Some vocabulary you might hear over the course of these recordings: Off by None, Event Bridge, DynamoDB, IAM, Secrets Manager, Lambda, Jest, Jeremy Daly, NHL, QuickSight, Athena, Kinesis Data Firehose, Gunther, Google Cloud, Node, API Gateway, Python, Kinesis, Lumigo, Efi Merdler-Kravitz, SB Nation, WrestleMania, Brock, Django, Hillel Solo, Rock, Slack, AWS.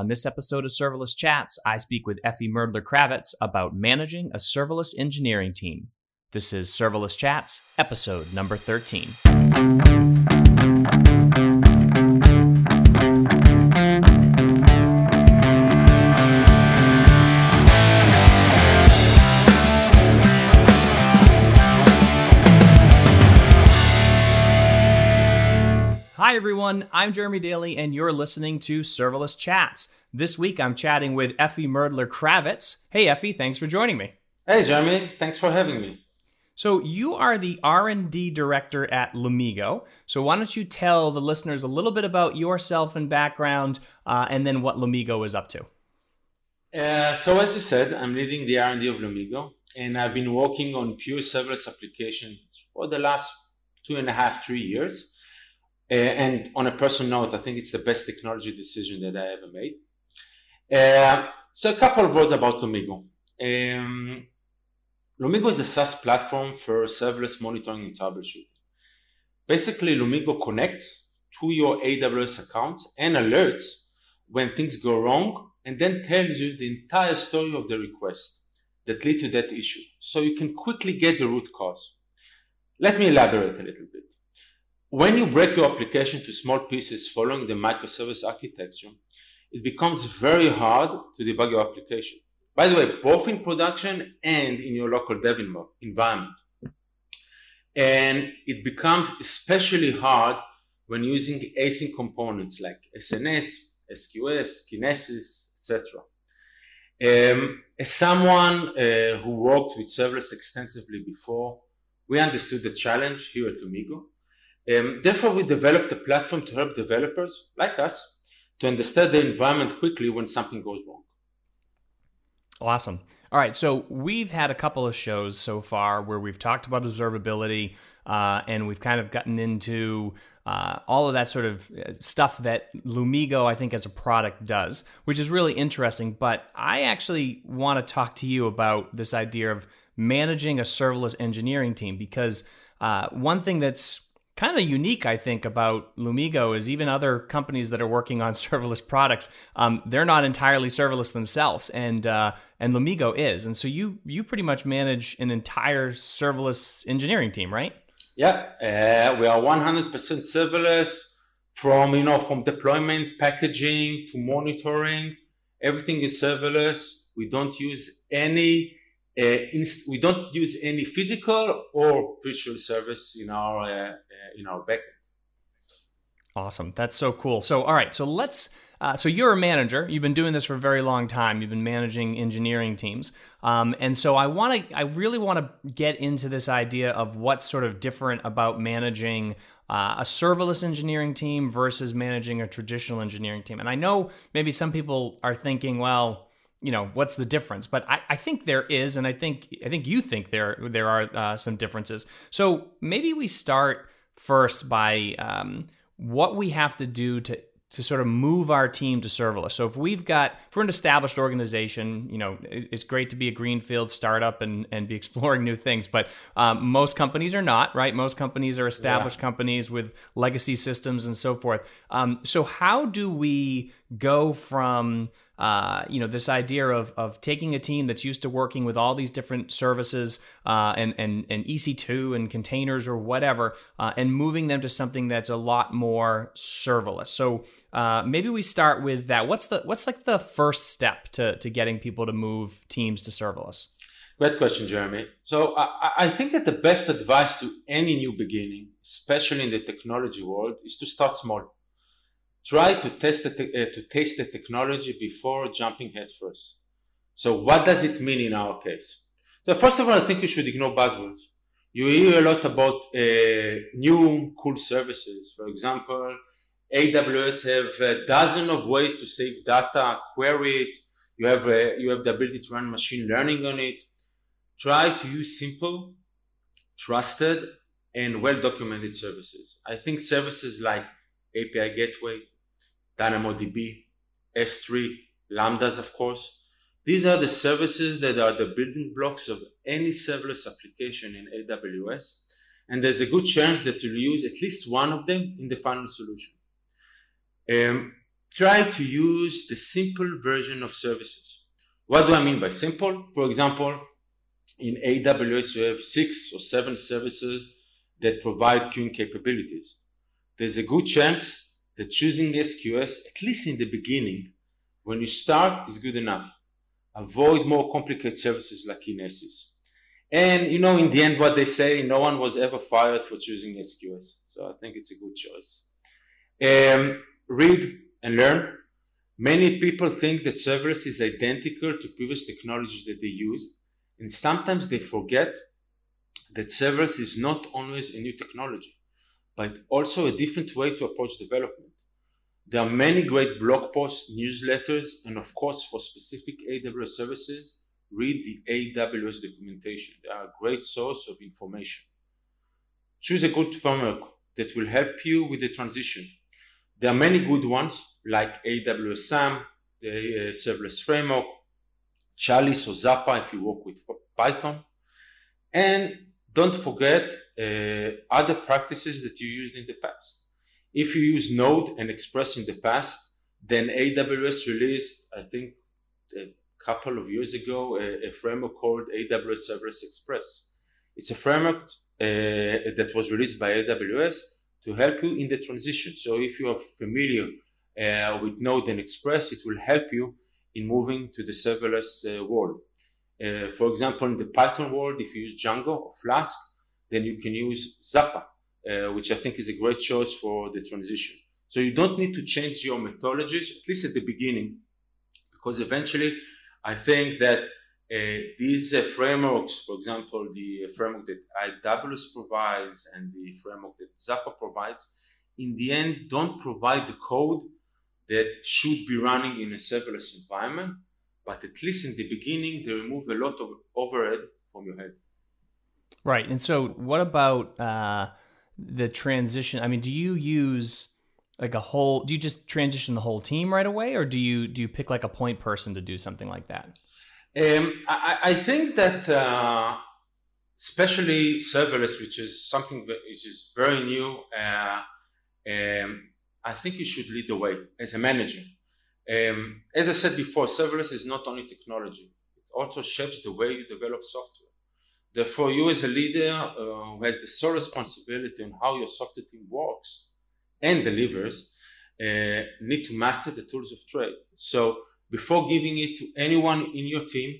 On this episode of Serverless Chats, I speak with Efi Merdler-Kravitz about managing a serverless engineering team. This is Serverless Chats, episode number 13. Hi everyone, I'm Jeremy Daly and you're listening to Serverless Chats. This week I'm chatting with Efi Merdler-Kravitz. Hey Efi, thanks for joining me. Hey Jeremy, thanks for having me. So you are the R&D director at Lumigo. So why don't you tell the listeners a little bit about yourself and background and then what Lumigo is up to? So as you said, I'm leading the R&D of Lumigo and I've been working on pure serverless applications for the last 2.5-3 years. And on a personal note, I think it's the best technology decision that I ever made. So a couple of words about Lumigo. Lumigo is a SaaS platform for serverless monitoring and troubleshooting. Basically, Lumigo connects to your AWS account and alerts when things go wrong and then tells you the entire story of the request that led to that issue. So you can quickly get the root cause. Let me elaborate a little bit. When you break your application to small pieces following the microservice architecture, it becomes very hard to debug your application. By the way, both in production and in your local dev environment. And it becomes especially hard when using async components like SNS, SQS, Kinesis, etc. As someone who worked with serverless extensively before, we understood the challenge here at Lumigo. Therefore, we developed a platform to help developers like us to understand the environment quickly when something goes wrong. Awesome. All right. So we've had a couple of shows so far where we've talked about observability and we've kind of gotten into all of that sort of stuff that Lumigo, I think, as a product does, which is really interesting. But I actually want to talk to you about this idea of managing a serverless engineering team, because one thing that's kind of unique, I think, about Lumigo is even other companies that are working on serverless products, they're not entirely serverless themselves, and Lumigo is. And so you pretty much manage an entire serverless engineering team, right? Yeah, we are 100% serverless from deployment, packaging to monitoring. Everything is serverless. We don't use any. We don't use any physical or virtual service in our backend. Awesome, that's so cool. So, all right, so let's. So you're a manager. You've been doing this for a very long time. You've been managing engineering teams, and so I really want to get into this idea of what's sort of different about managing a serverless engineering team versus managing a traditional engineering team. And I know maybe some people are thinking, well, you know, what's the difference? But I think there is, and I think you think there are some differences. So maybe we start first by what we have to do to sort of move our team to serverless. So if we're an established organization, you know, it's great to be a greenfield startup and be exploring new things, but most companies are not, right? Most companies are established companies with legacy systems and so forth. So how do we go from this idea of taking a team that's used to working with all these different services and EC2 and containers or whatever, and moving them to something that's a lot more serverless? So maybe we start with that. What's like the first step to getting people to move teams to serverless? Great question, Jeremy. So I think that the best advice to any new beginning, especially in the technology world, is to start small. Try to taste the technology before jumping headfirst. So what does it mean in our case? So first of all, I think you should ignore buzzwords. You hear a lot about new cool services. For example, AWS have a dozen of ways to save data, query it. You have the ability to run machine learning on it. Try to use simple, trusted, and well-documented services. I think services like API Gateway, DynamoDB, S3, Lambdas, of course. These are the services that are the building blocks of any serverless application in AWS, and there's a good chance that you'll use at least one of them in the final solution. try to use the simple version of services. What do I mean by simple? For example, in AWS, you have 6 or 7 services that provide queuing capabilities. There's a good chance that choosing SQS, at least in the beginning, when you start, is good enough. Avoid more complicated services like Kinesis. And, you know, in the end, what they say, no one was ever fired for choosing SQS. So I think it's a good choice. Read and learn. Many people think that serverless is identical to previous technologies that they used. And sometimes they forget that serverless is not always a new technology, but also a different way to approach development. There are many great blog posts, newsletters, and of course, for specific AWS services, read the AWS documentation. They are a great source of information. Choose a good framework that will help you with the transition. There are many good ones like AWS SAM, the serverless framework, Chalice or Zappa if you work with Python. And don't forget other practices that you used in the past. If you use Node and Express in the past, then AWS released, I think, couple of years ago, a framework called AWS Serverless Express. It's a framework that was released by AWS to help you in the transition. So if you are familiar with Node and Express, it will help you in moving to the serverless world. For example, in the Python world, if you use Django or Flask, then you can use Zappa, which I think is a great choice for the transition. So you don't need to change your methodologies, at least at the beginning, because eventually, I think that these frameworks, for example, the framework that AWS provides and the framework that Zappa provides, in the end, don't provide the code that should be running in a serverless environment. But at least in the beginning, they remove a lot of overhead from your head. Right. And so what about the transition? I mean, do you use like a whole, do you just transition the whole team right away, or do you pick like a point person to do something like that? I think that especially serverless, which is something that is very new, I think you should lead the way as a manager. As I said before, serverless is not only technology, it also shapes the way you develop software. Therefore, you as a leader who has the sole responsibility on how your software team works and delivers, need to master the tools of trade. So before giving it to anyone in your team,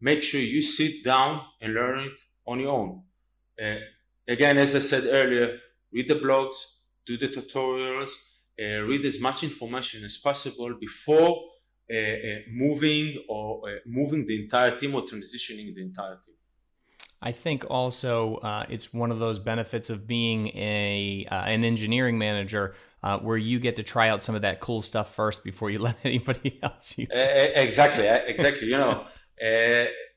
make sure you sit down and learn it on your own. Again, as I said earlier, read the blogs, do the tutorials, read as much information as possible before moving the entire team or transitioning the entire team. I think also it's one of those benefits of being an engineering manager where you get to try out some of that cool stuff first before you let anybody else use it. Exactly. You know,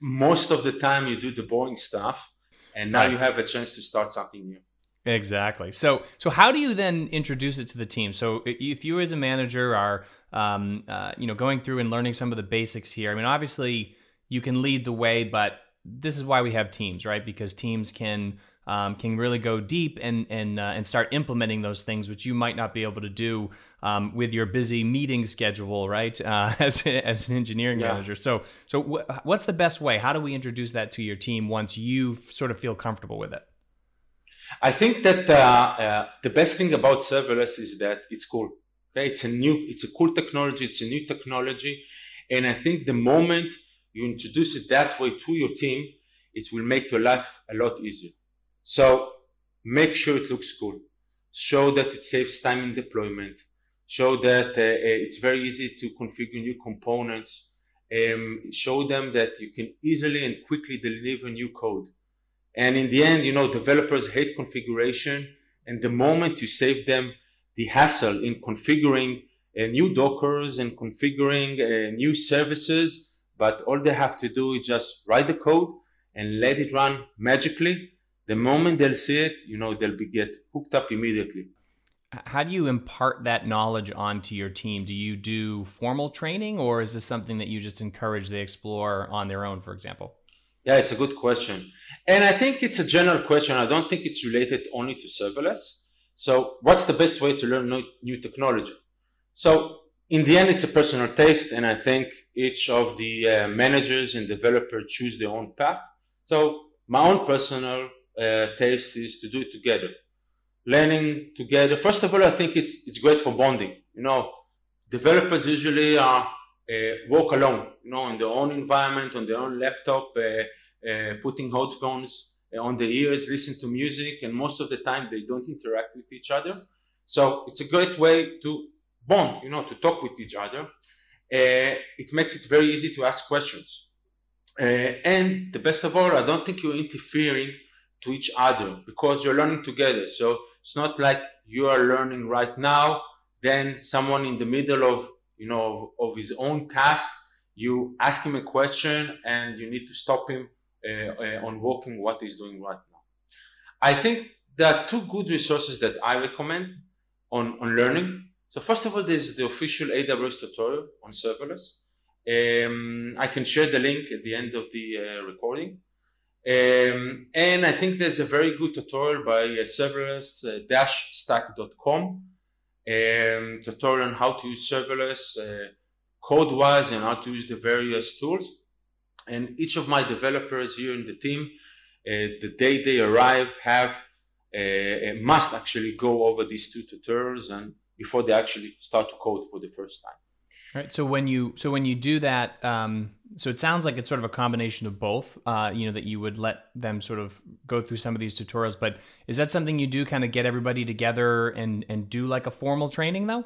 most of the time you do the boring stuff, and now you have a chance to start something new. Exactly. So how do you then introduce it to the team? So if you as a manager are going through and learning some of the basics here, I mean, obviously you can lead the way, but this is why we have teams, right? Because teams can really go deep and start implementing those things which you might not be able to do with your busy meeting schedule, right? As an engineering manager. So what's the best way? How do we introduce that to your team once you sort of feel comfortable with it? I think that the best thing about serverless is that it's cool. Okay, it's a cool technology, and I think the moment you introduce it that way to your team, it will make your life a lot easier. So make sure it looks cool. Show that it saves time in deployment. Show that it's very easy to configure new components. Show them that you can easily and quickly deliver new code. And in the end, you know, developers hate configuration. And the moment you save them the hassle in configuring new Dockers and configuring new services, but all they have to do is just write the code and let it run magically. The moment they'll see it, you know, they'll get hooked up immediately. How do you impart that knowledge onto your team? Do you do formal training, or is this something that you just encourage they explore on their own, for example? Yeah, it's a good question. And I think it's a general question. I don't think it's related only to serverless. So what's the best way to learn new technology? So In the end, it's a personal taste, and I think each of the managers and developers choose their own path. So my own personal taste is to do it together, learning together. First of all, I think it's great for bonding. You know, developers usually are work alone, you know, in their own environment, on their own laptop, putting headphones on their ears, listen to music, and most of the time they don't interact with each other. So it's a great way to bond, you know, to talk with each other. It makes it very easy to ask questions. And the best of all, I don't think you're interfering to each other because you're learning together. So it's not like you are learning right now, then someone in the middle of, you know, of his own task, you ask him a question and you need to stop him on working what he's doing right now. I think there are two good resources that I recommend on learning. So first of all, there's the official AWS tutorial on serverless. I can share the link at the end of the recording. And I think there's a very good tutorial by serverless-stack.com, tutorial on how to use serverless code-wise and how to use the various tools. And each of my developers here in the team, the day they arrive, must actually go over these two tutorials and before they actually start to code for the first time. All right. So when you do that, so it sounds like it's sort of a combination of both. You know, that you would let them sort of go through some of these tutorials. But is that something you do? Kind of get everybody together and do like a formal training though?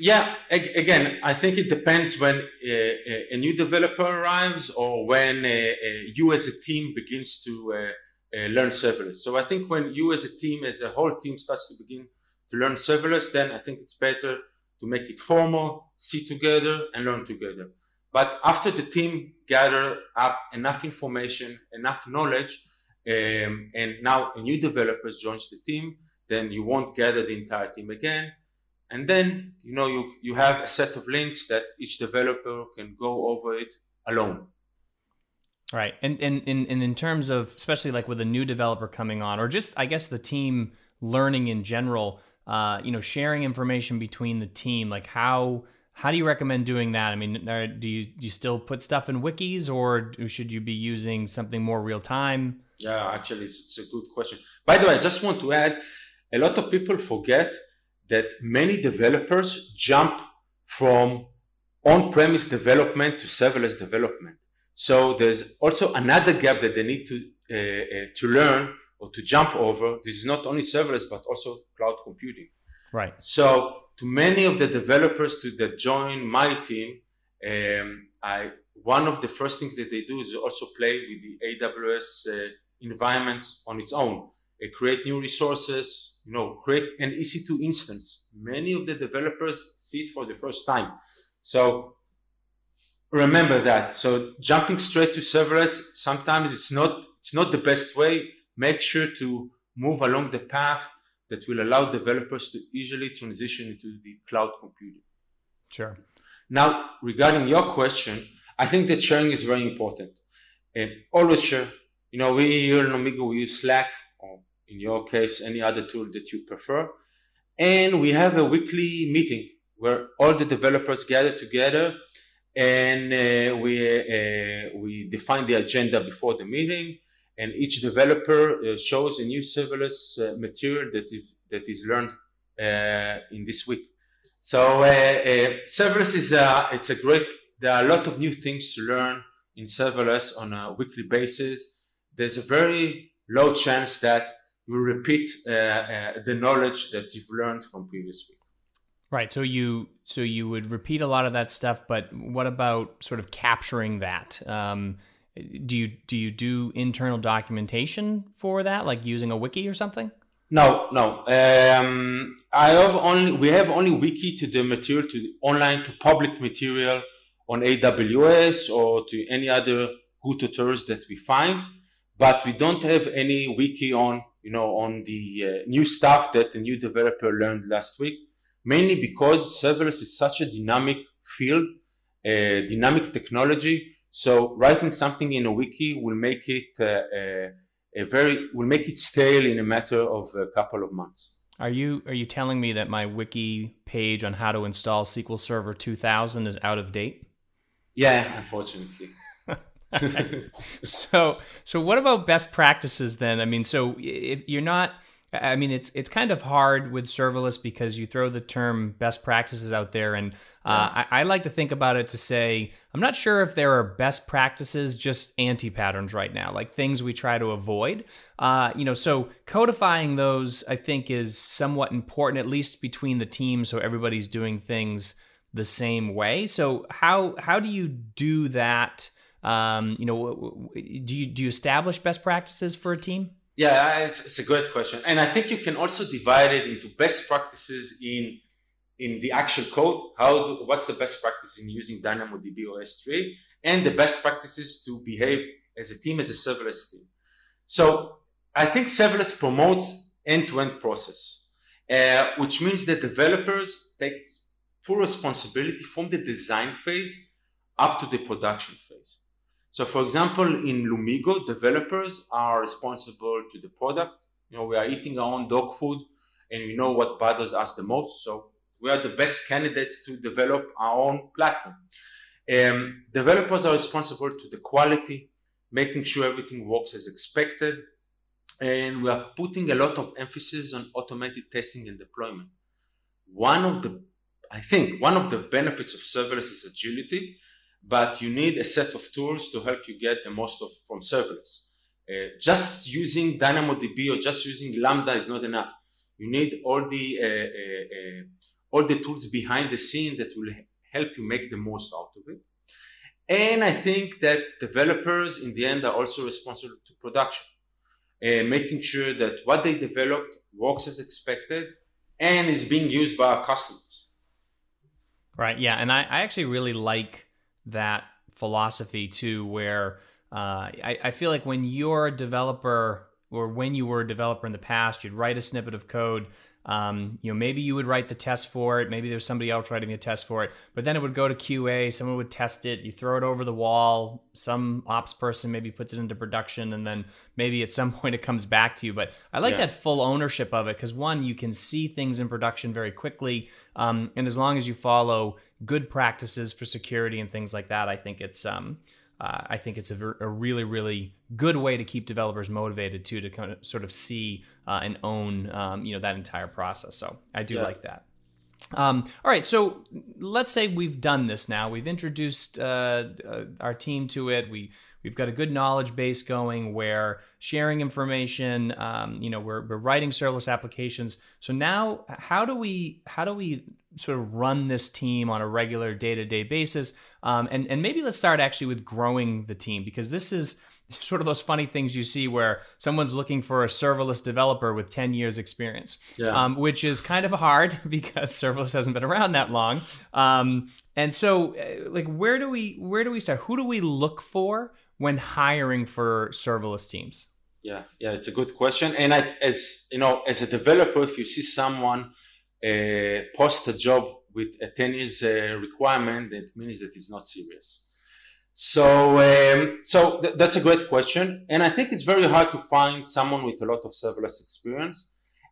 Yeah. Again, I think it depends when a new developer arrives or when you as a team begins to learn serverless. So I think when you as a team, as a whole team, starts to begin to learn serverless, then I think it's better to make it formal, sit together and learn together. But after the team gather up enough information, enough knowledge, and now a new developer joins the team, then you won't gather the entire team again. And then, you know, you have a set of links that each developer can go over it alone. Right. And in terms of, especially like with a new developer coming on, or just, I guess, the team learning in general, you know, sharing information between the team, like how do you recommend doing that? I mean, do you still put stuff in wikis, or should you be using something more real time? Yeah, actually, it's a good question. By the way, I just want to add, a lot of people forget that many developers jump from on-premise development to serverless development. So there's also another gap that they need to learn or to jump over. This is not only serverless, but also cloud computing. Right. So to many of the developers that join my team, one of the first things that they do is also play with the AWS environment on its own. Create new resources, you know, create an EC2 instance. Many of the developers see it for the first time. So remember that. So jumping straight to serverless, sometimes it's not the best way. Make sure to move along the path that will allow developers to easily transition into the cloud computing. Sure. Now, regarding your question, I think that sharing is very important. Always share. You know, we here in Lumigo, we use Slack, or in your case, any other tool that you prefer. And we have a weekly meeting where all the developers gather together and we define the agenda before the meeting. And each developer shows a new serverless material that is learned in this week. So serverless it's a great. There are a lot of new things to learn in serverless on a weekly basis. There's a very low chance that you repeat the knowledge that you've learned from previous week. Right. So you would repeat a lot of that stuff, but what about sort of capturing that? Do you do internal documentation for that, like using a wiki or something? No. We have only wiki to the material, to the online, to public material on AWS or to any other good tutorials that we find, but we don't have any wiki on the new stuff that the new developer learned last week. Mainly because serverless is such a dynamic field, dynamic technology. So writing something in a wiki will make it stale in a matter of a couple of months. Are you telling me that my wiki page on how to install SQL Server 2000 is out of date? Yeah, unfortunately. So what about best practices then? I mean, so if you're not, I mean, it's kind of hard with serverless because you throw the term best practices out there, and I like to think about it to say, I'm not sure if there are best practices, just anti-patterns right now, like things we try to avoid. So codifying those, I think, is somewhat important, at least between the teams, so everybody's doing things the same way. So how do you do that? Do you establish best practices for a team? Yeah, it's a great question. And I think you can also divide it into best practices in the actual code. What's the best practice in using DynamoDB or S3, and the best practices to behave as a team, as a serverless team. So I think serverless promotes end-to-end process, which means that developers take full responsibility from the design phase up to the production phase. So, for example, in Lumigo, developers are responsible to the product. We are eating our own dog food, and we know what bothers us the most. So we are the best candidates to develop our own platform. Developers are responsible to the quality, making sure everything works as expected. And we are putting a lot of emphasis on automated testing and deployment. One of the benefits of serverless is agility. But you need a set of tools to help you get the most from serverless. Just using DynamoDB or just using Lambda is not enough. You need all the tools behind the scene that will help you make the most out of it. And I think that developers in the end are also responsible to production, making sure that what they developed works as expected and is being used by our customers. Right. Yeah. And I actually really like that philosophy too, where I feel like when you're a developer, or when you were a developer in the past, you'd write a snippet of code. Maybe you would write the test for it. Maybe there's somebody else writing a test for it, but then it would go to QA. Someone would test it. You throw it over the wall. Some ops person maybe puts it into production, and then maybe at some point it comes back to you. But I like that full ownership of it, because one, you can see things in production very quickly. And as long as you follow good practices for security and things like that, I think it's a really, really good way to keep developers motivated too, to kind of sort of see and own that entire process. So I do like that. All right, so let's say we've done this now. We've introduced our team to it. We've got a good knowledge base going. We're sharing information. We're writing serverless applications. So now, how do we sort of run this team on a regular day-to-day basis? And maybe let's start actually with growing the team, because this is sort of those funny things you see where someone's looking for a serverless developer with 10 years experience, which is kind of hard because serverless hasn't been around that long. And so like, where do we start? Who do we look for when hiring for serverless teams? Yeah, it's a good question. And as a developer, if you see someone post a job with a 10 years requirement, that means that it's not serious. So that's a great question. And I think it's very hard to find someone with a lot of serverless experience.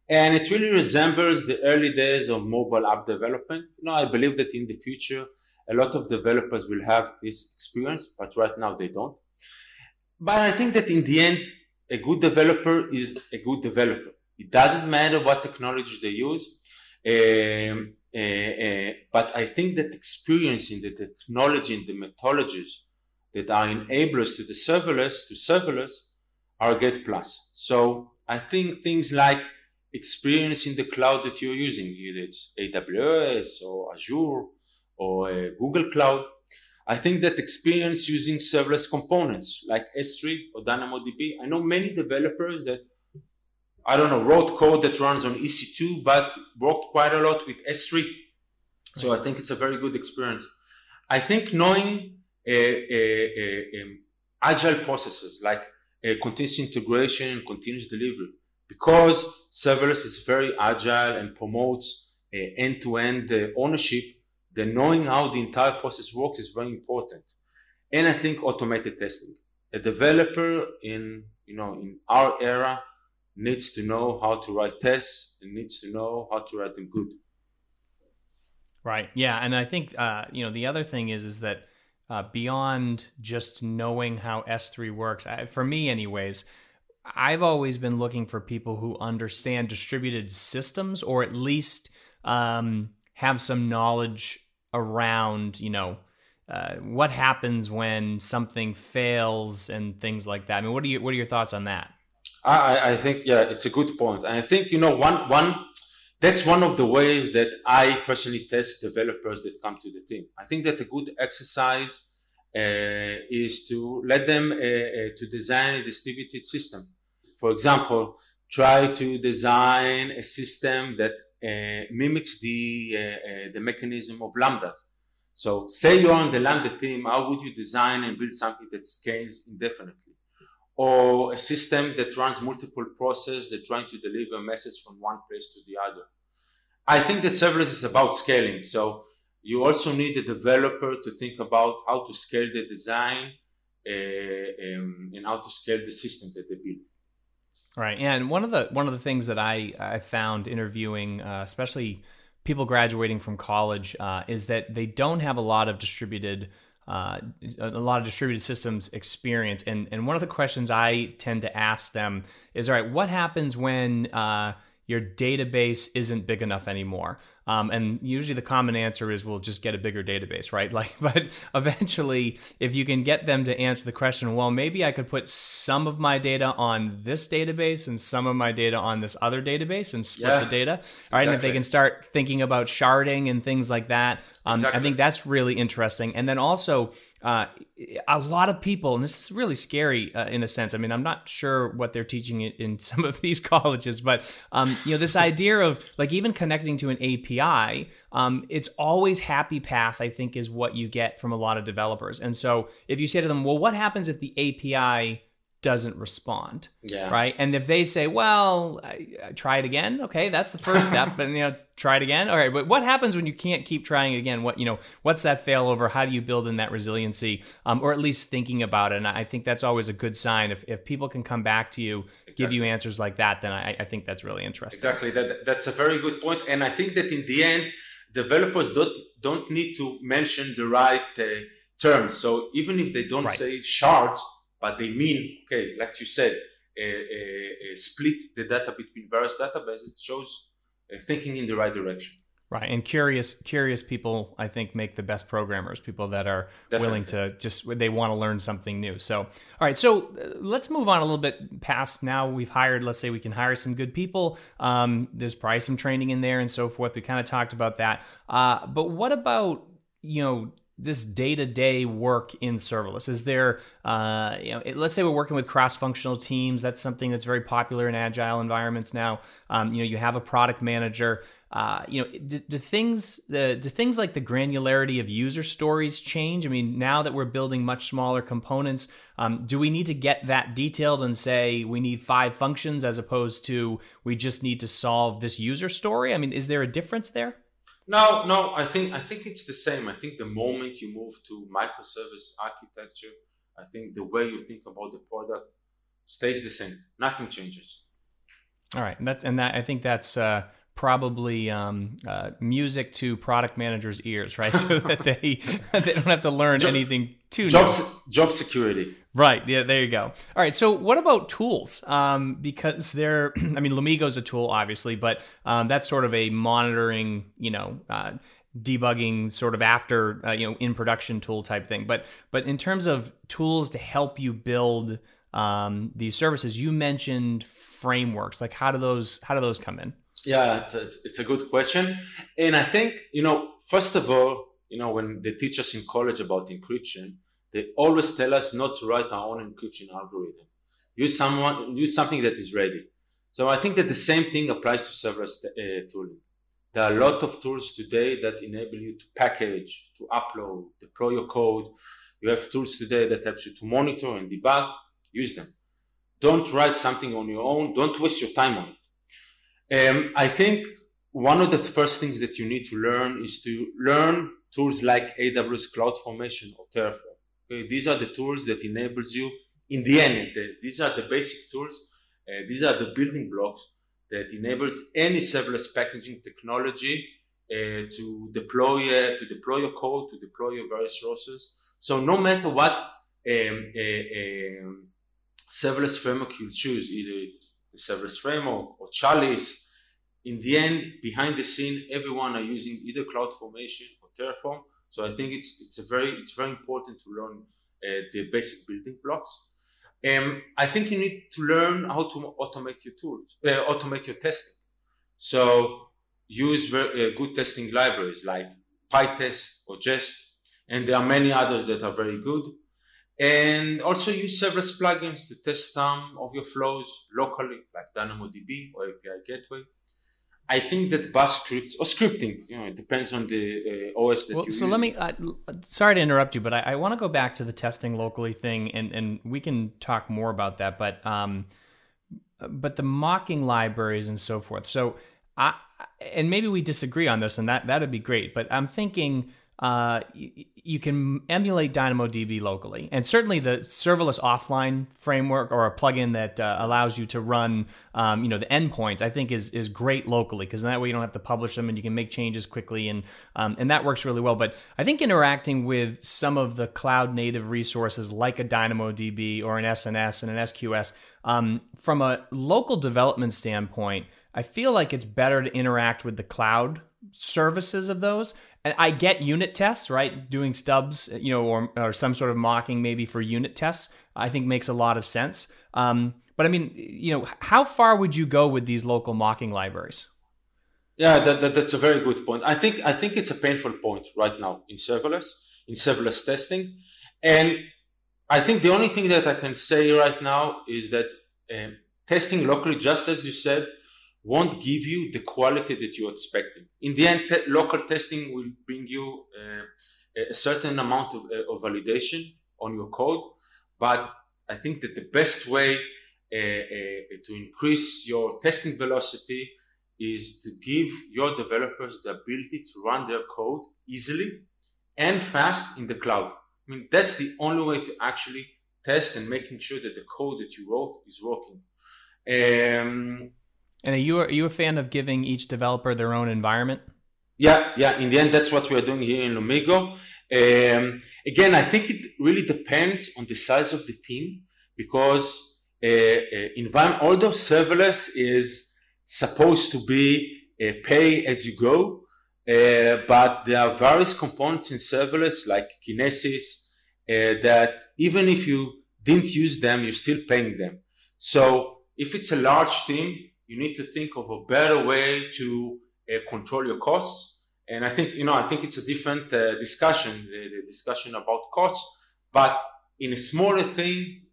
And it really resembles the early days of mobile app development. I believe that in the future, a lot of developers will have this experience, but right now they don't. But I think that in the end, a good developer is a good developer. It doesn't matter what technology they use. But I think that experience in the technology and the methodologies that are enablers to the serverless are a great plus. So I think things like experience in the cloud that you're using, either it's AWS or Azure or Google Cloud. I think that experience using serverless components like S3 or DynamoDB. I know many developers that wrote code that runs on EC2, but worked quite a lot with S3. So I think it's a very good experience. I think knowing agile processes like continuous integration and continuous delivery, because serverless is very agile and promotes end-to-end ownership, then knowing how the entire process works is very important. And I think automated testing. A developer in our era needs to know how to write tests and needs to know how to write them good. Right. Yeah. And I think, the other thing is that beyond just knowing how S3 works, for me anyways, I've always been looking for people who understand distributed systems, or at least have some knowledge around, what happens when something fails and things like that. I mean, what are your thoughts on that? I think, yeah, it's a good point. And I think, one that's one of the ways that I personally test developers that come to the team. I think that a good exercise is to let them to design a distributed system. For example, try to design a system that mimics the mechanism of Lambdas. So say you're on the Lambda team, how would you design and build something that scales indefinitely? Or a system that runs multiple processes that trying to deliver messages from one place to the other. I think that serverless is about scaling. So you also need a developer to think about how to scale the design and how to scale the system that they build. Right. And one of the things that I found interviewing, especially people graduating from college, is that they don't have a lot of distributed systems experience. And one of the questions I tend to ask them is, all right, what happens when your database isn't big enough anymore? And usually the common answer is, we'll just get a bigger database, right? But eventually, if you can get them to answer the question, well, maybe I could put some of my data on this database and some of my data on this other database and split the data. All right. Exactly. And if they can start thinking about sharding and things like that, exactly. I think that's really interesting. And then also, a lot of people, and this is really scary in a sense. I mean, I'm not sure what they're teaching in some of these colleges, but this idea of even connecting to an API, it's always happy path, I think, is what you get from a lot of developers. And so if you say to them, well, what happens if the API doesn't respond, right? And if they say, well, I try it again. Okay, that's the first step, but try it again. All right, but what happens when you can't keep trying it again? What's that failover? How do you build in that resiliency? Or at least thinking about it. And I think that's always a good sign. If people can come back to you, give you answers like that, then I think that's really interesting. Exactly, that's a very good point. And I think that in the end, developers don't need to mention the right terms. So even if they don't say shards, but they mean, okay, like you said, split the data between various databases. It shows thinking in the right direction. Right, and curious people, I think, make the best programmers. People that are willing to they want to learn something new. So, all right, so let's move on a little bit past now. Let's say we can hire some good people. There's probably some training in there and so forth. We kind of talked about that. But what about, this day-to-day work in serverless? Is there, let's say we're working with cross-functional teams. That's something that's very popular in agile environments now. You have a product manager. Do things like the granularity of user stories change? I mean, now that we're building much smaller components, do we need to get that detailed and say we need 5 functions as opposed to we just need to solve this user story? I mean, is there a difference there? No, I think it's the same. I think the moment you move to microservice architecture, I think the way you think about the product stays the same. Nothing changes. All right. I think that's probably music to product managers' ears, right? So that they don't have to learn anything too new. Job security. Right. Yeah, there you go. All right. So what about tools? Because Lumigo's a tool, obviously, but that's sort of a monitoring, debugging sort of after, in production tool type thing. But in terms of tools to help you build these services, you mentioned frameworks. Like how do those come in? Yeah, it's a good question. And I think, first of all, when they teach us in college about encryption, they always tell us not to write our own encryption algorithm. Use something that is ready. So I think that the same thing applies to serverless tooling. There are a lot of tools today that enable you to package, to upload, deploy your code. You have tools today that helps you to monitor and debug. Use them. Don't write something on your own. Don't waste your time on it. I think one of the first things that you need to learn is to learn tools like AWS CloudFormation or Terraform. These are the tools that enables you in the end. These are the basic tools These are the building blocks that enables any serverless packaging technology to deploy your code, to deploy your various sources. So no matter what serverless framework you choose, either the serverless framework or Chalice, in the end, behind the scene, everyone are using either CloudFormation or Terraform. So I think it's very important to learn the basic building blocks. I think you need to learn how to automate your tools, automate your testing. So use good testing libraries like PyTest or Jest, and there are many others that are very good. And also use serverless plugins to test some of your flows locally, like DynamoDB or API Gateway. I think that bash scripts or scripting, you know, it depends on the OS that you use. So let me, sorry to interrupt you, but I want to go back to the testing locally thing, and we can talk more about that, but the mocking libraries and so forth. So and maybe we disagree on this, and that'd be great, but I'm thinking you can emulate DynamoDB locally, and certainly the serverless offline framework or a plugin that allows you to run, the endpoints, I think is great locally, because that way you don't have to publish them and you can make changes quickly, and that works really well. But I think interacting with some of the cloud native resources like a DynamoDB or an SNS and an SQS, from a local development standpoint, I feel like it's better to interact with the cloud services of those. And I get unit tests, right? Doing stubs, or some sort of mocking maybe for unit tests, I think makes a lot of sense. But I mean, how far would you go with these local mocking libraries? Yeah, that's a very good point. I think it's a painful point right now in serverless testing. And I think the only thing that I can say right now is that testing locally, just as you said, won't give you the quality that you're expecting. In the end, local testing will bring you a certain amount of validation on your code. But I think that the best way to increase your testing velocity is to give your developers the ability to run their code easily and fast in the cloud. I mean, that's the only way to actually test and making sure that the code that you wrote is working. And are you a fan of giving each developer their own environment? Yeah. In the end, that's what we are doing here in Lumigo. Again, I think it really depends on the size of the team, because environment, although serverless is supposed to be pay as you go, but there are various components in serverless like Kinesis that even if you didn't use them, you're still paying them. So if it's a large team, you need to think of a better way to control your costs. And I think it's a different discussion, the discussion about costs. But in a smaller team,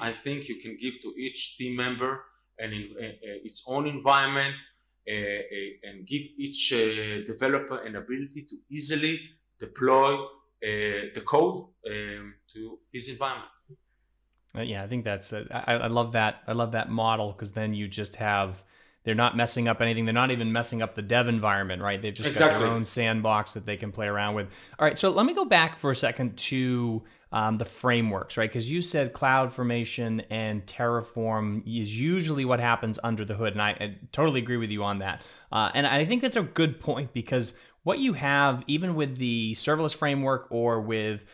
I think you can give to each team member its own environment and give each developer an ability to easily deploy the code to his environment. Yeah, I think that's I love that. I love that model, because then you just have, they're not messing up anything. They're not even messing up the dev environment, right? They've just got their own sandbox that they can play around with. All right, so let me go back for a second to the frameworks, right? Because you said CloudFormation and Terraform is usually what happens under the hood, and I totally agree with you on that. And I think that's a good point, because what you have, even with the serverless framework or with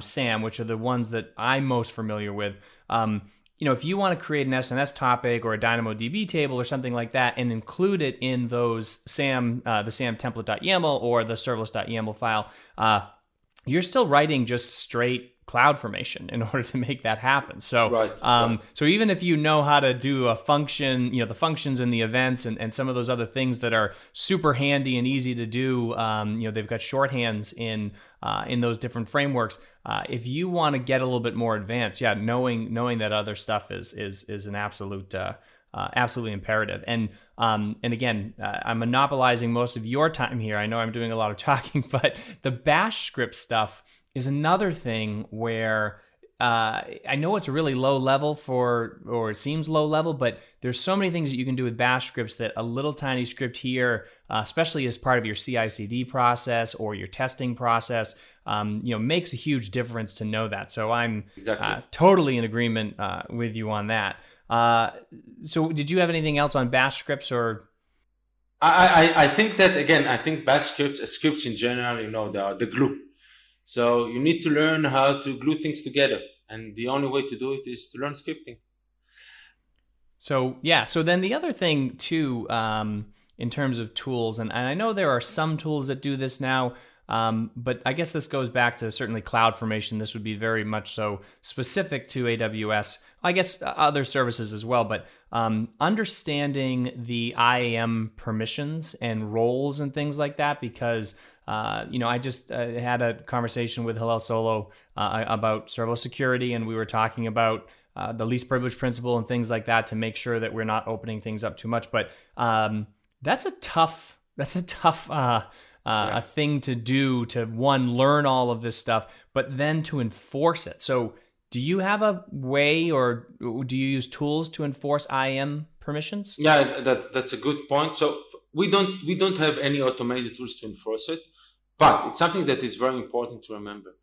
SAM, which are the ones that I'm most familiar with, if you want to create an SNS topic or a DynamoDB table or something like that and include it in those SAM, the SAM template.yaml or the serverless.yaml file, you're still writing just straight CloudFormation in order to make that happen. So, So even if you know how to do a function, the functions and the events and some of those other things that are super handy and easy to do, they've got shorthands in those different frameworks. If you want to get a little bit more advanced, knowing that other stuff is an absolute. Absolutely imperative. And again, I'm monopolizing most of your time here. I know I'm doing a lot of talking, but the bash script stuff is another thing where I know it's really low level or it seems low level, but there's so many things that you can do with bash scripts that a little tiny script here, especially as part of your CI/CD process or your testing process, makes a huge difference to know that. So I'm totally in agreement with you on that. So did you have anything else on bash scripts or? I think that, again, I think bash scripts, scripts in general, you know, they are the glue. So you need to learn how to glue things together. And the only way to do it is to learn scripting. So, yeah. So then the other thing too, in terms of tools, and I know there are some tools that do this now, but I guess this goes back to certainly CloudFormation. This would be very much so specific to AWS, I guess other services as well, but understanding the IAM permissions and roles and things like that, because you know, I just had a conversation with Hillel Solo about serverless security, and we were talking about the least privilege principle and things like that to make sure that we're not opening things up too much. But that's a tough thing to do, to one, learn all of this stuff, but then to enforce it. So do you have a way, or do you use tools to enforce IAM permissions? Yeah, that's a good point. So we don't have any automated tools to enforce it, but it's something that is very important to remember.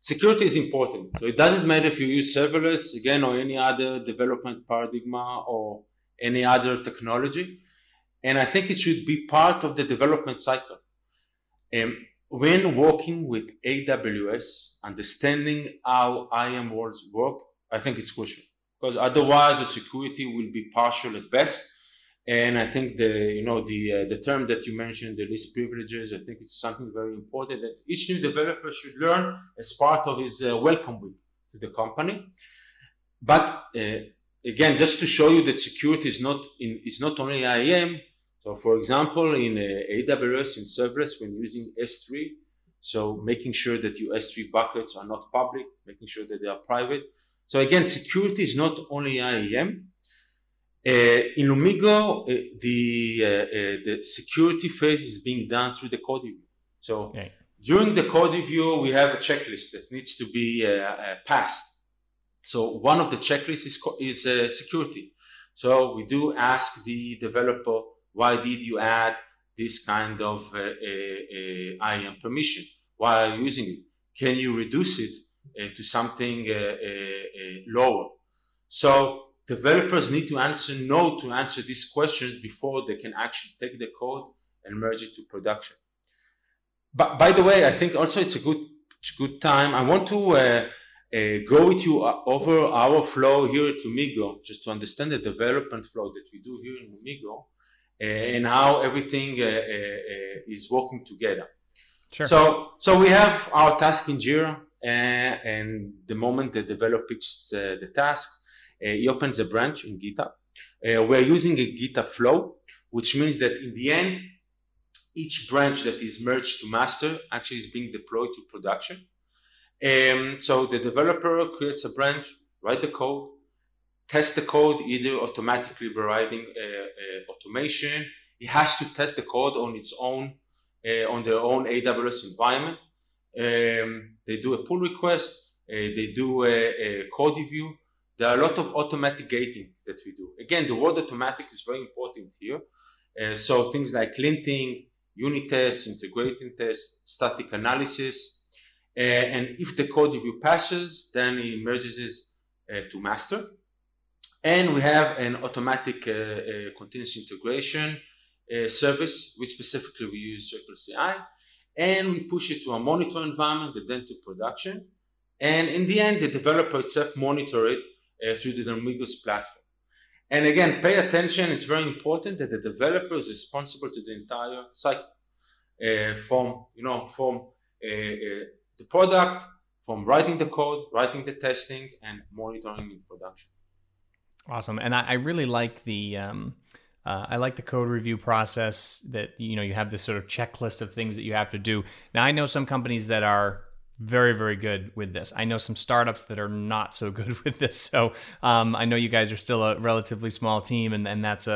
Security is important. So it doesn't matter if you use serverless, again, or any other development paradigm or any other technology. And I think it should be part of the development cycle. When working with AWS, understanding how IAM roles work, I think it's crucial, because otherwise the security will be partial at best. And I think the term that you mentioned, the least privileges, I think it's something very important that each new developer should learn as part of his welcome week to the company. But again, just to show you that security is not only IAM. So for example, in AWS, in serverless, when using S3, so making sure that your S3 buckets are not public, making sure that they are private. So again, security is not only IAM. In Lumigo, the security phase is being done through the code review. So right. During the code review, we have a checklist that needs to be passed. So one of the checklists is security. So we do ask the developer, why did you add this kind of IAM permission? Why are you using it? Can you reduce it to something lower? So developers need to answer these questions before they can actually take the code and merge it to production. But by the way, I think also it's a good time. I want to go with you over our flow here at Lumigo, just to understand the development flow that we do here in Lumigo, and how everything is working together. Sure. So we have our task in Jira, and the moment the developer picks the task, he opens a branch in GitHub. We're using a GitHub flow, which means that in the end, each branch that is merged to master actually is being deployed to production. So the developer creates a branch, write the code, test the code, either automatically by writing automation. It has to test the code on its own, on their own AWS environment. They do a pull request. They do a code review. There are a lot of automatic gating that we do. Again, the word automatic is very important here. So things like linting, unit tests, integrating tests, static analysis. And if the code review passes, then it merges to master. And we have an automatic continuous integration service. We use CircleCI. And we push it to a monitor environment that then to production. And in the end, the developer itself monitors it through the Lumigo's platform. And again, pay attention. It's very important that the developer is responsible to the entire cycle, from the product, from writing the code, writing the testing, and monitoring in production. Awesome, and I really like the I like the code review process, that you have this sort of checklist of things that you have to do. Now, I know some companies that are very, very good with this. I know some startups that are not so good with this. So I know you guys are still a relatively small team, and that's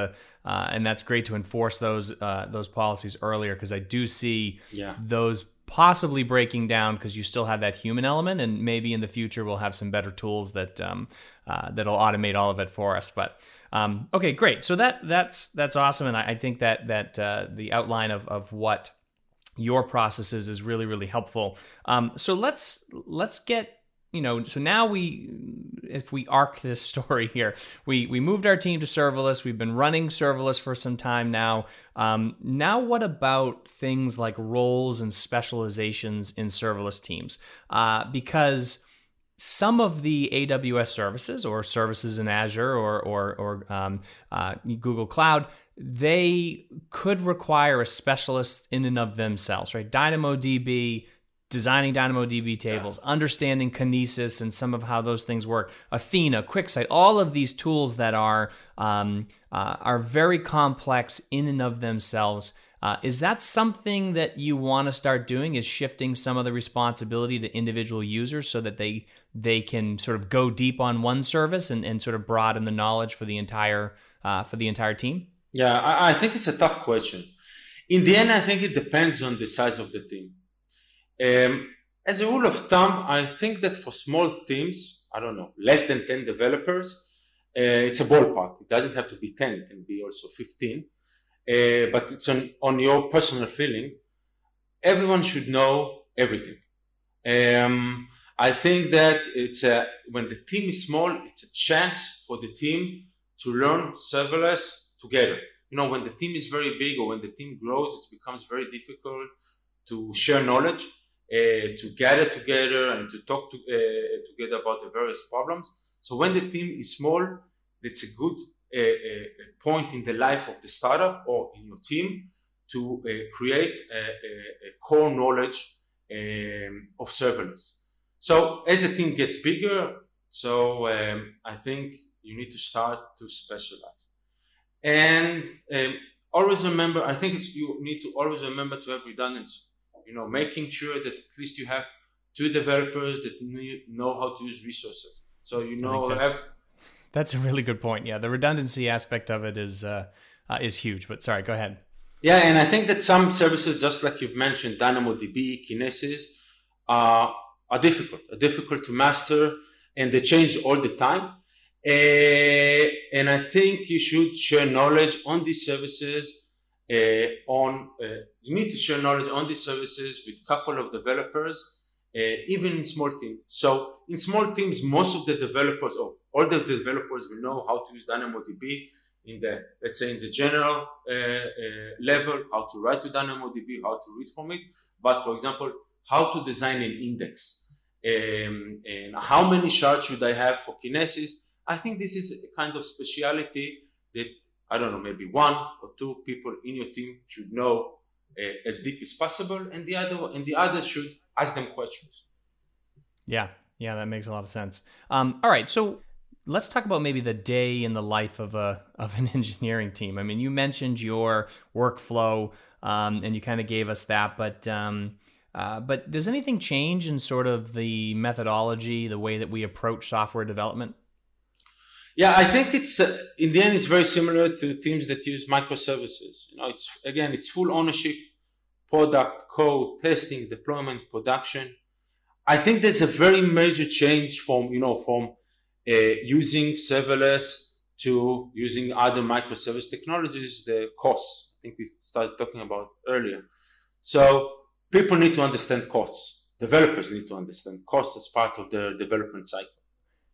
great to enforce those policies earlier, because I do see those possibly breaking down, because you still have that human element, and maybe in the future we'll have some better tools that that'll automate all of it for us. But okay, great. So that's awesome, and I think that the outline of what your processes is really, really helpful. So let's get you know, so now we, if we arc this story here, we moved our team to serverless. We've been running serverless for some time now. Now what about things like roles and specializations in serverless teams? Because some of the AWS services or services in Azure or Google Cloud, they could require a specialist in and of themselves, right? DynamoDB, designing DynamoDB tables, understanding Kinesis and some of how those things work, Athena, QuickSight, all of these tools that are very complex in and of themselves. Is that something that you want to start doing, is shifting some of the responsibility to individual users so that they can sort of go deep on one service and sort of broaden the knowledge for the entire team? Yeah, I think it's a tough question. In the end, I think it depends on the size of the team. As a rule of thumb, I think that for small teams, I don't know, less than 10 developers, it's a ballpark. It doesn't have to be 10, it can be also 15. But it's on your personal feeling. Everyone should know everything. I think that it's when the team is small, it's a chance for the team to learn serverless together. You know, when the team is very big or when the team grows, it becomes very difficult to share knowledge, to gather together and to talk together about the various problems. So when the team is small, it's a good point in the life of the startup or in your team to create a core knowledge of serverless. So as the team gets bigger, so I think you need to start to specialize. And always remember, I think you need to always remember to have redundancy. You know, making sure that at least you have two developers that know how to use resources. So you know, that's a really good point. Yeah, the redundancy aspect of it is huge. But sorry, go ahead. Yeah, and I think that some services, just like you've mentioned, DynamoDB, Kinesis, are difficult to master, and they change all the time. And I think you should share knowledge on these services. You need to share knowledge on these services with a couple of developers, even in small teams. So in small teams, most of the developers all the developers will know how to use DynamoDB in the general level, how to write to DynamoDB, how to read from it. But for example, how to design an index and how many shards should I have for Kinesis? I think this is a kind of speciality that, I don't know, maybe one or two people in your team should know as deep as possible, and the others should ask them questions. Yeah, that makes a lot of sense. All right, so let's talk about maybe the day in the life of an engineering team. I mean, you mentioned your workflow, and you kind of gave us that, but does anything change in sort of the methodology, the way that we approach software development? Yeah, I think it's in the end it's very similar to teams that use microservices. You know, it's full ownership, product, code, testing, deployment, production. I think there's a very major change from using serverless to using other microservice technologies, the costs. I think we started talking about earlier. So people need to understand costs. Developers need to understand costs as part of their development cycle.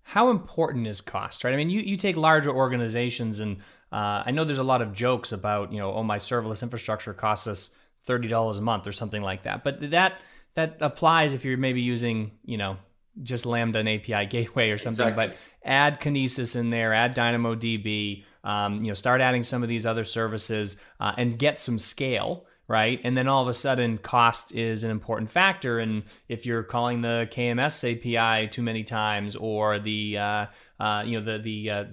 How important is cost, right? I mean, you take larger organizations and I know there's a lot of jokes about, you know, oh, my serverless infrastructure costs us $30 a month or something like that. But that applies if you're maybe using, you know, just Lambda and API Gateway or something. Exactly. But add Kinesis in there, add DynamoDB, you know, start adding some of these other services and get some scale, right? And then all of a sudden, cost is an important factor. And if you're calling the KMS API too many times, or the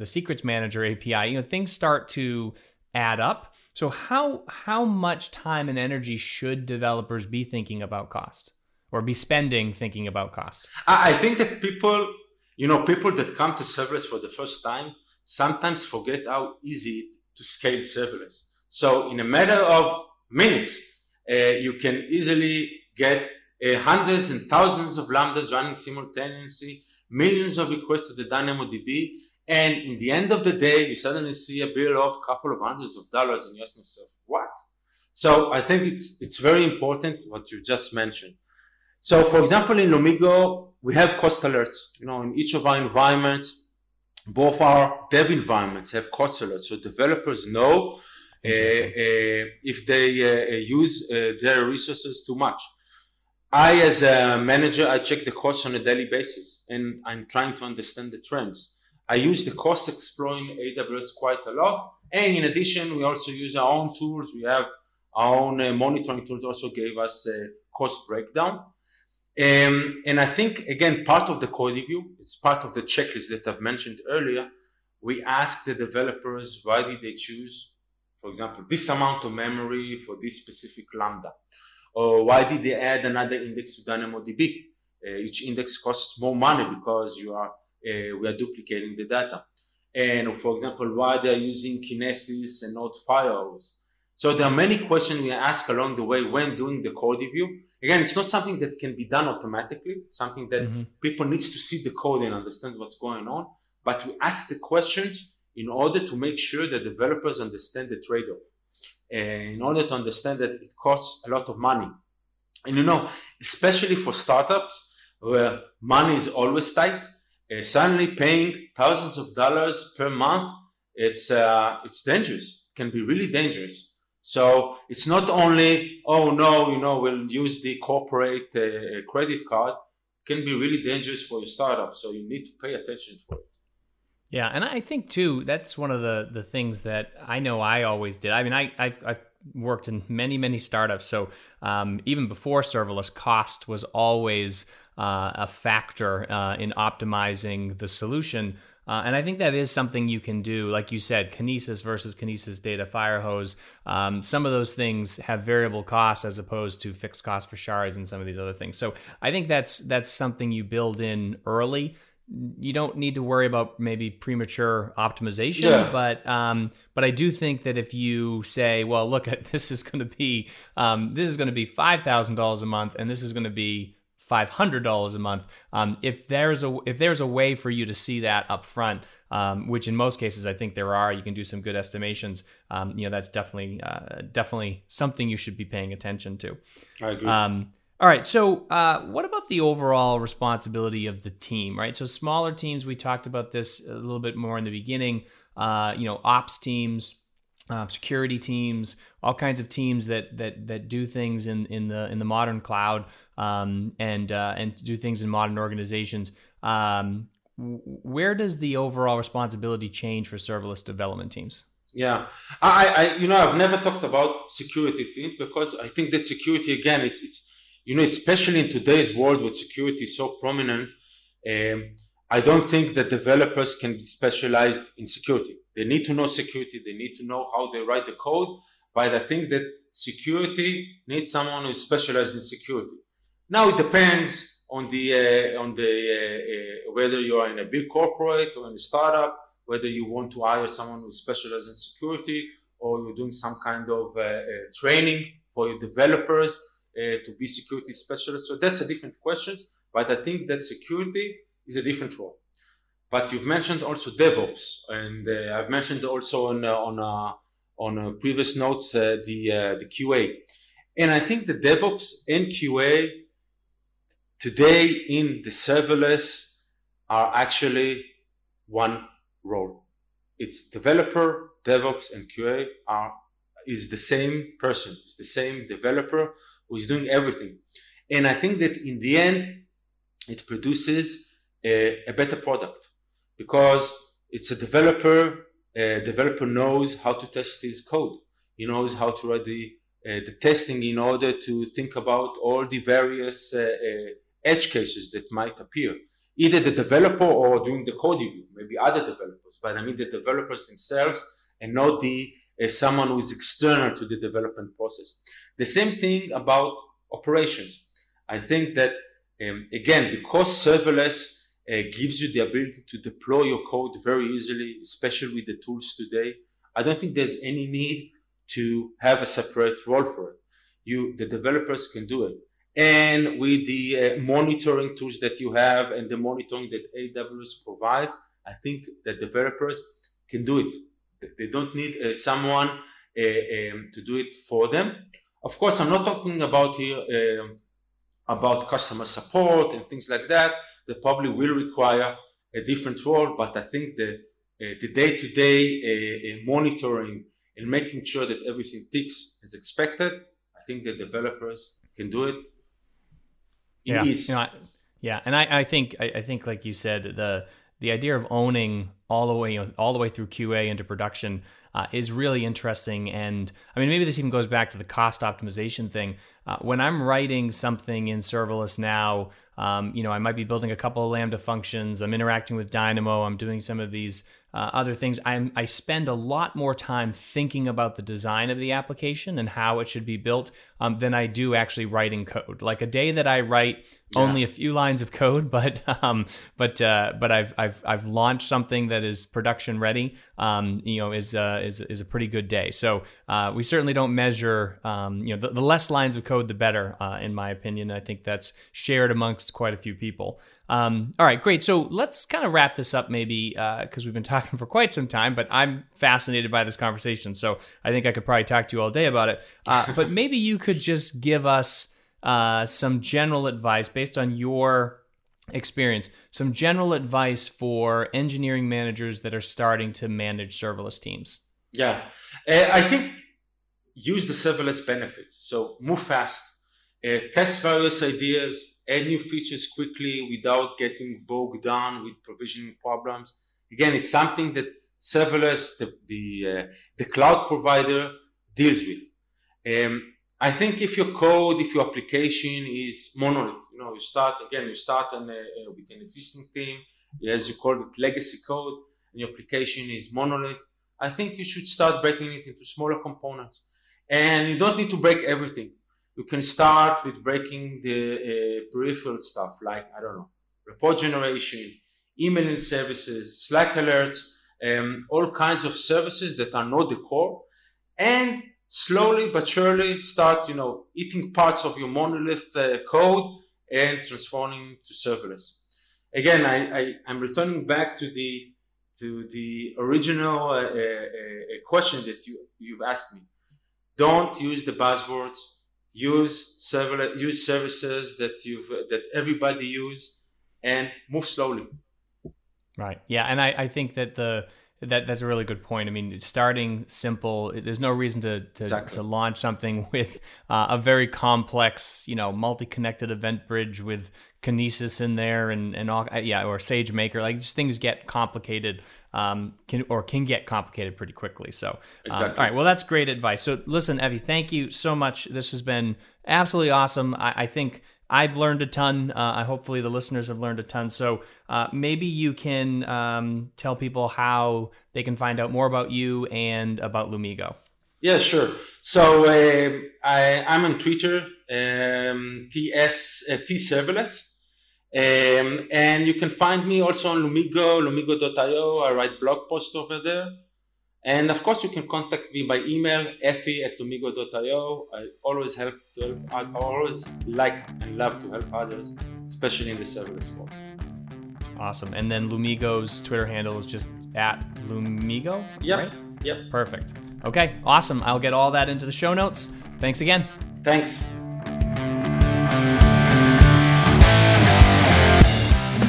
secrets manager API, you know, things start to add up. So how much time and energy should developers be thinking about cost, or be spending thinking about cost? I think that people that come to serverless for the first time sometimes forget how easy to scale serverless. So in a matter of minutes, you can easily get hundreds and thousands of Lambdas running simultaneously, millions of requests to the DynamoDB, and in the end of the day, you suddenly see a bill of a couple of hundreds of dollars, and you ask yourself, what? So I think it's very important what you just mentioned. So for example, in Lumigo, we have cost alerts, in each of our environments. Both our dev environments have cost alerts, so developers know if they use their resources too much. I, as a manager, I check the costs on a daily basis, and I'm trying to understand the trends. I use the cost exploring AWS quite a lot. And in addition, we also use our own tools. We have our own monitoring tools also gave us a cost breakdown. And I think, again, part of the code review, it's part of the checklist that I've mentioned earlier. We ask the developers, why did they choose, for example, this amount of memory for this specific Lambda? Or why did they add another index to DynamoDB? Each index costs more money because we are duplicating the data. And for example, why they are using Kinesis and not firewalls. So there are many questions we ask along the way when doing the code review. Again, it's not something that can be done automatically. It's something that people need to see the code and understand what's going on. But we ask the questions in order to make sure that developers understand the trade-off. And in order to understand that it costs a lot of money. And especially for startups where money is always tight, suddenly paying thousands of dollars per month, it's dangerous. It can be really dangerous. So it's not only, we'll use the corporate credit card. It can be really dangerous for your startup. So you need to pay attention for it. Yeah. And I think too, that's one of the things that I know I always did. I mean, I've worked in many, many startups. So even before serverless, cost was always a factor in optimizing the solution. And I think that is something you can do. Like you said, Kinesis versus Kinesis data firehose. Some of those things have variable costs as opposed to fixed costs for shards and some of these other things. So I think that's something you build in early. You don't need to worry about maybe premature optimization, but I do think that if you say, well, look, this is going to be $5,000 a month, and this is going to be $500 a month. If there's a way for you to see that up front, which in most cases I think there are, you can do some good estimations. That's definitely something you should be paying attention to. I agree. All right. So what about the overall responsibility of the team, right? So smaller teams, we talked about this a little bit more in the beginning, ops teams, security teams, all kinds of teams that do things in the modern cloud and do things in modern organizations. Where does the overall responsibility change for serverless development teams? Yeah, I've never talked about security teams because I think that security, again, it's especially in today's world with security so prominent, I don't think that developers can be specialized in security. They need to know security. They need to know how they write the code. But I think that security needs someone who is specialized in security. Now it depends on the whether you are in a big corporate or in a startup, whether you want to hire someone who specializes in security, or you're doing some kind of training for your developers to be security specialists. So that's a different question. But I think that security is a different role. But you've mentioned also DevOps, and I've mentioned also on previous notes the QA, and I think the DevOps and QA today in the serverless are actually one role. It's developer, DevOps, and QA is the same person, it's the same developer who is doing everything, and I think that in the end it produces a better product. Because it's a developer knows how to test his code. He knows how to write the testing in order to think about all the various edge cases that might appear. Either the developer or doing the code review, maybe other developers, but I mean the developers themselves and not someone who is external to the development process. The same thing about operations. I think that, again, because serverless gives you the ability to deploy your code very easily, especially with the tools today. I don't think there's any need to have a separate role for it. The developers can do it. And with the monitoring tools that you have and the monitoring that AWS provides, I think that developers can do it. They don't need someone to do it for them. Of course, I'm not talking about here about customer support and things like that, they probably will require a different role. But I think the day-to-day monitoring and making sure that everything ticks as expected, I think the developers can do it. And I think like you said, the idea of owning all the way through QA into production is really interesting. And I mean, maybe this even goes back to the cost optimization thing. When I'm writing something in serverless now, I might be building a couple of Lambda functions. I'm interacting with Dynamo. I'm doing some of these other things. I spend a lot more time thinking about the design of the application and how it should be built than I do actually writing code. Like a day that I write only a few lines of code, but I've launched something that is production ready. Is a pretty good day. So we certainly don't measure. The less lines of code, the better, in my opinion. I think that's shared amongst quite a few people. All right, great. So let's kind of wrap this up maybe because we've been talking for quite some time, but I'm fascinated by this conversation. So I think I could probably talk to you all day about it. But maybe you could just give us some general advice based on your experience, some general advice for engineering managers that are starting to manage serverless teams. Yeah, I think use the serverless benefits. So move fast, test various ideas, add new features quickly without getting bogged down with provisioning problems. Again, it's something that serverless, the cloud provider, deals with. I think if your code, if your application is monolith, you start with an existing team, as you call it, legacy code, and your application is monolith, I think you should start breaking it into smaller components. And you don't need to break everything. You can start with breaking the peripheral stuff like, report generation, email and services, Slack alerts, all kinds of services that are not the core. And slowly but surely start, eating parts of your monolith code and transforming to serverless. Again, I'm returning back to the original question that you've asked me. Don't use the buzzwords. Use services that everybody use, and move slowly. Right. Yeah, and I think that that's a really good point. I mean, starting simple. There's no reason to launch something with a very complex, multi-connected event bridge with Kinesis in there and all. Yeah, or SageMaker. Like, just things get complicated. Can get complicated pretty quickly. So, all right. Well, that's great advice. So listen, Efi, thank you so much. This has been absolutely awesome. I think I've learned a ton. Hopefully the listeners have learned a ton. So maybe you can tell people how they can find out more about you and about Lumigo. Yeah, sure. So I'm on Twitter, T-Serverless. And you can find me also on lumigo.io. I write blog posts over there. And of course, you can contact me by email, effi@lumigo.io. I always like and love to help others, especially in the serverless world. Awesome. And then Lumigo's Twitter handle is just @Lumigo? Yep. Right? Yep. Perfect. Okay. Awesome. I'll get all that into the show notes. Thanks again. Thanks.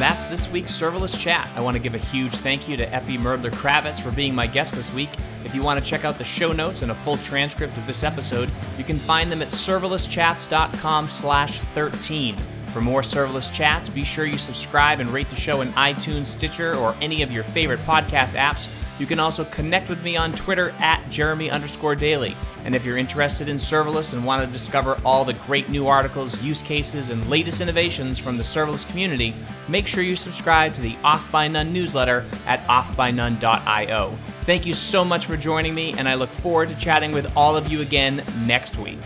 That's this week's Serverless Chat. I want to give a huge thank you to Efi Merdler-Kravitz for being my guest this week. If you want to check out the show notes and a full transcript of this episode, you can find them at serverlesschats.com/13. For more Serverless Chats, be sure you subscribe and rate the show in iTunes, Stitcher, or any of your favorite podcast apps. You can also connect with me on Twitter @Jeremy_Daly. And if you're interested in serverless and want to discover all the great new articles, use cases, and latest innovations from the serverless community, make sure you subscribe to the Off by None newsletter at offbynone.io. Thank you so much for joining me, and I look forward to chatting with all of you again next week.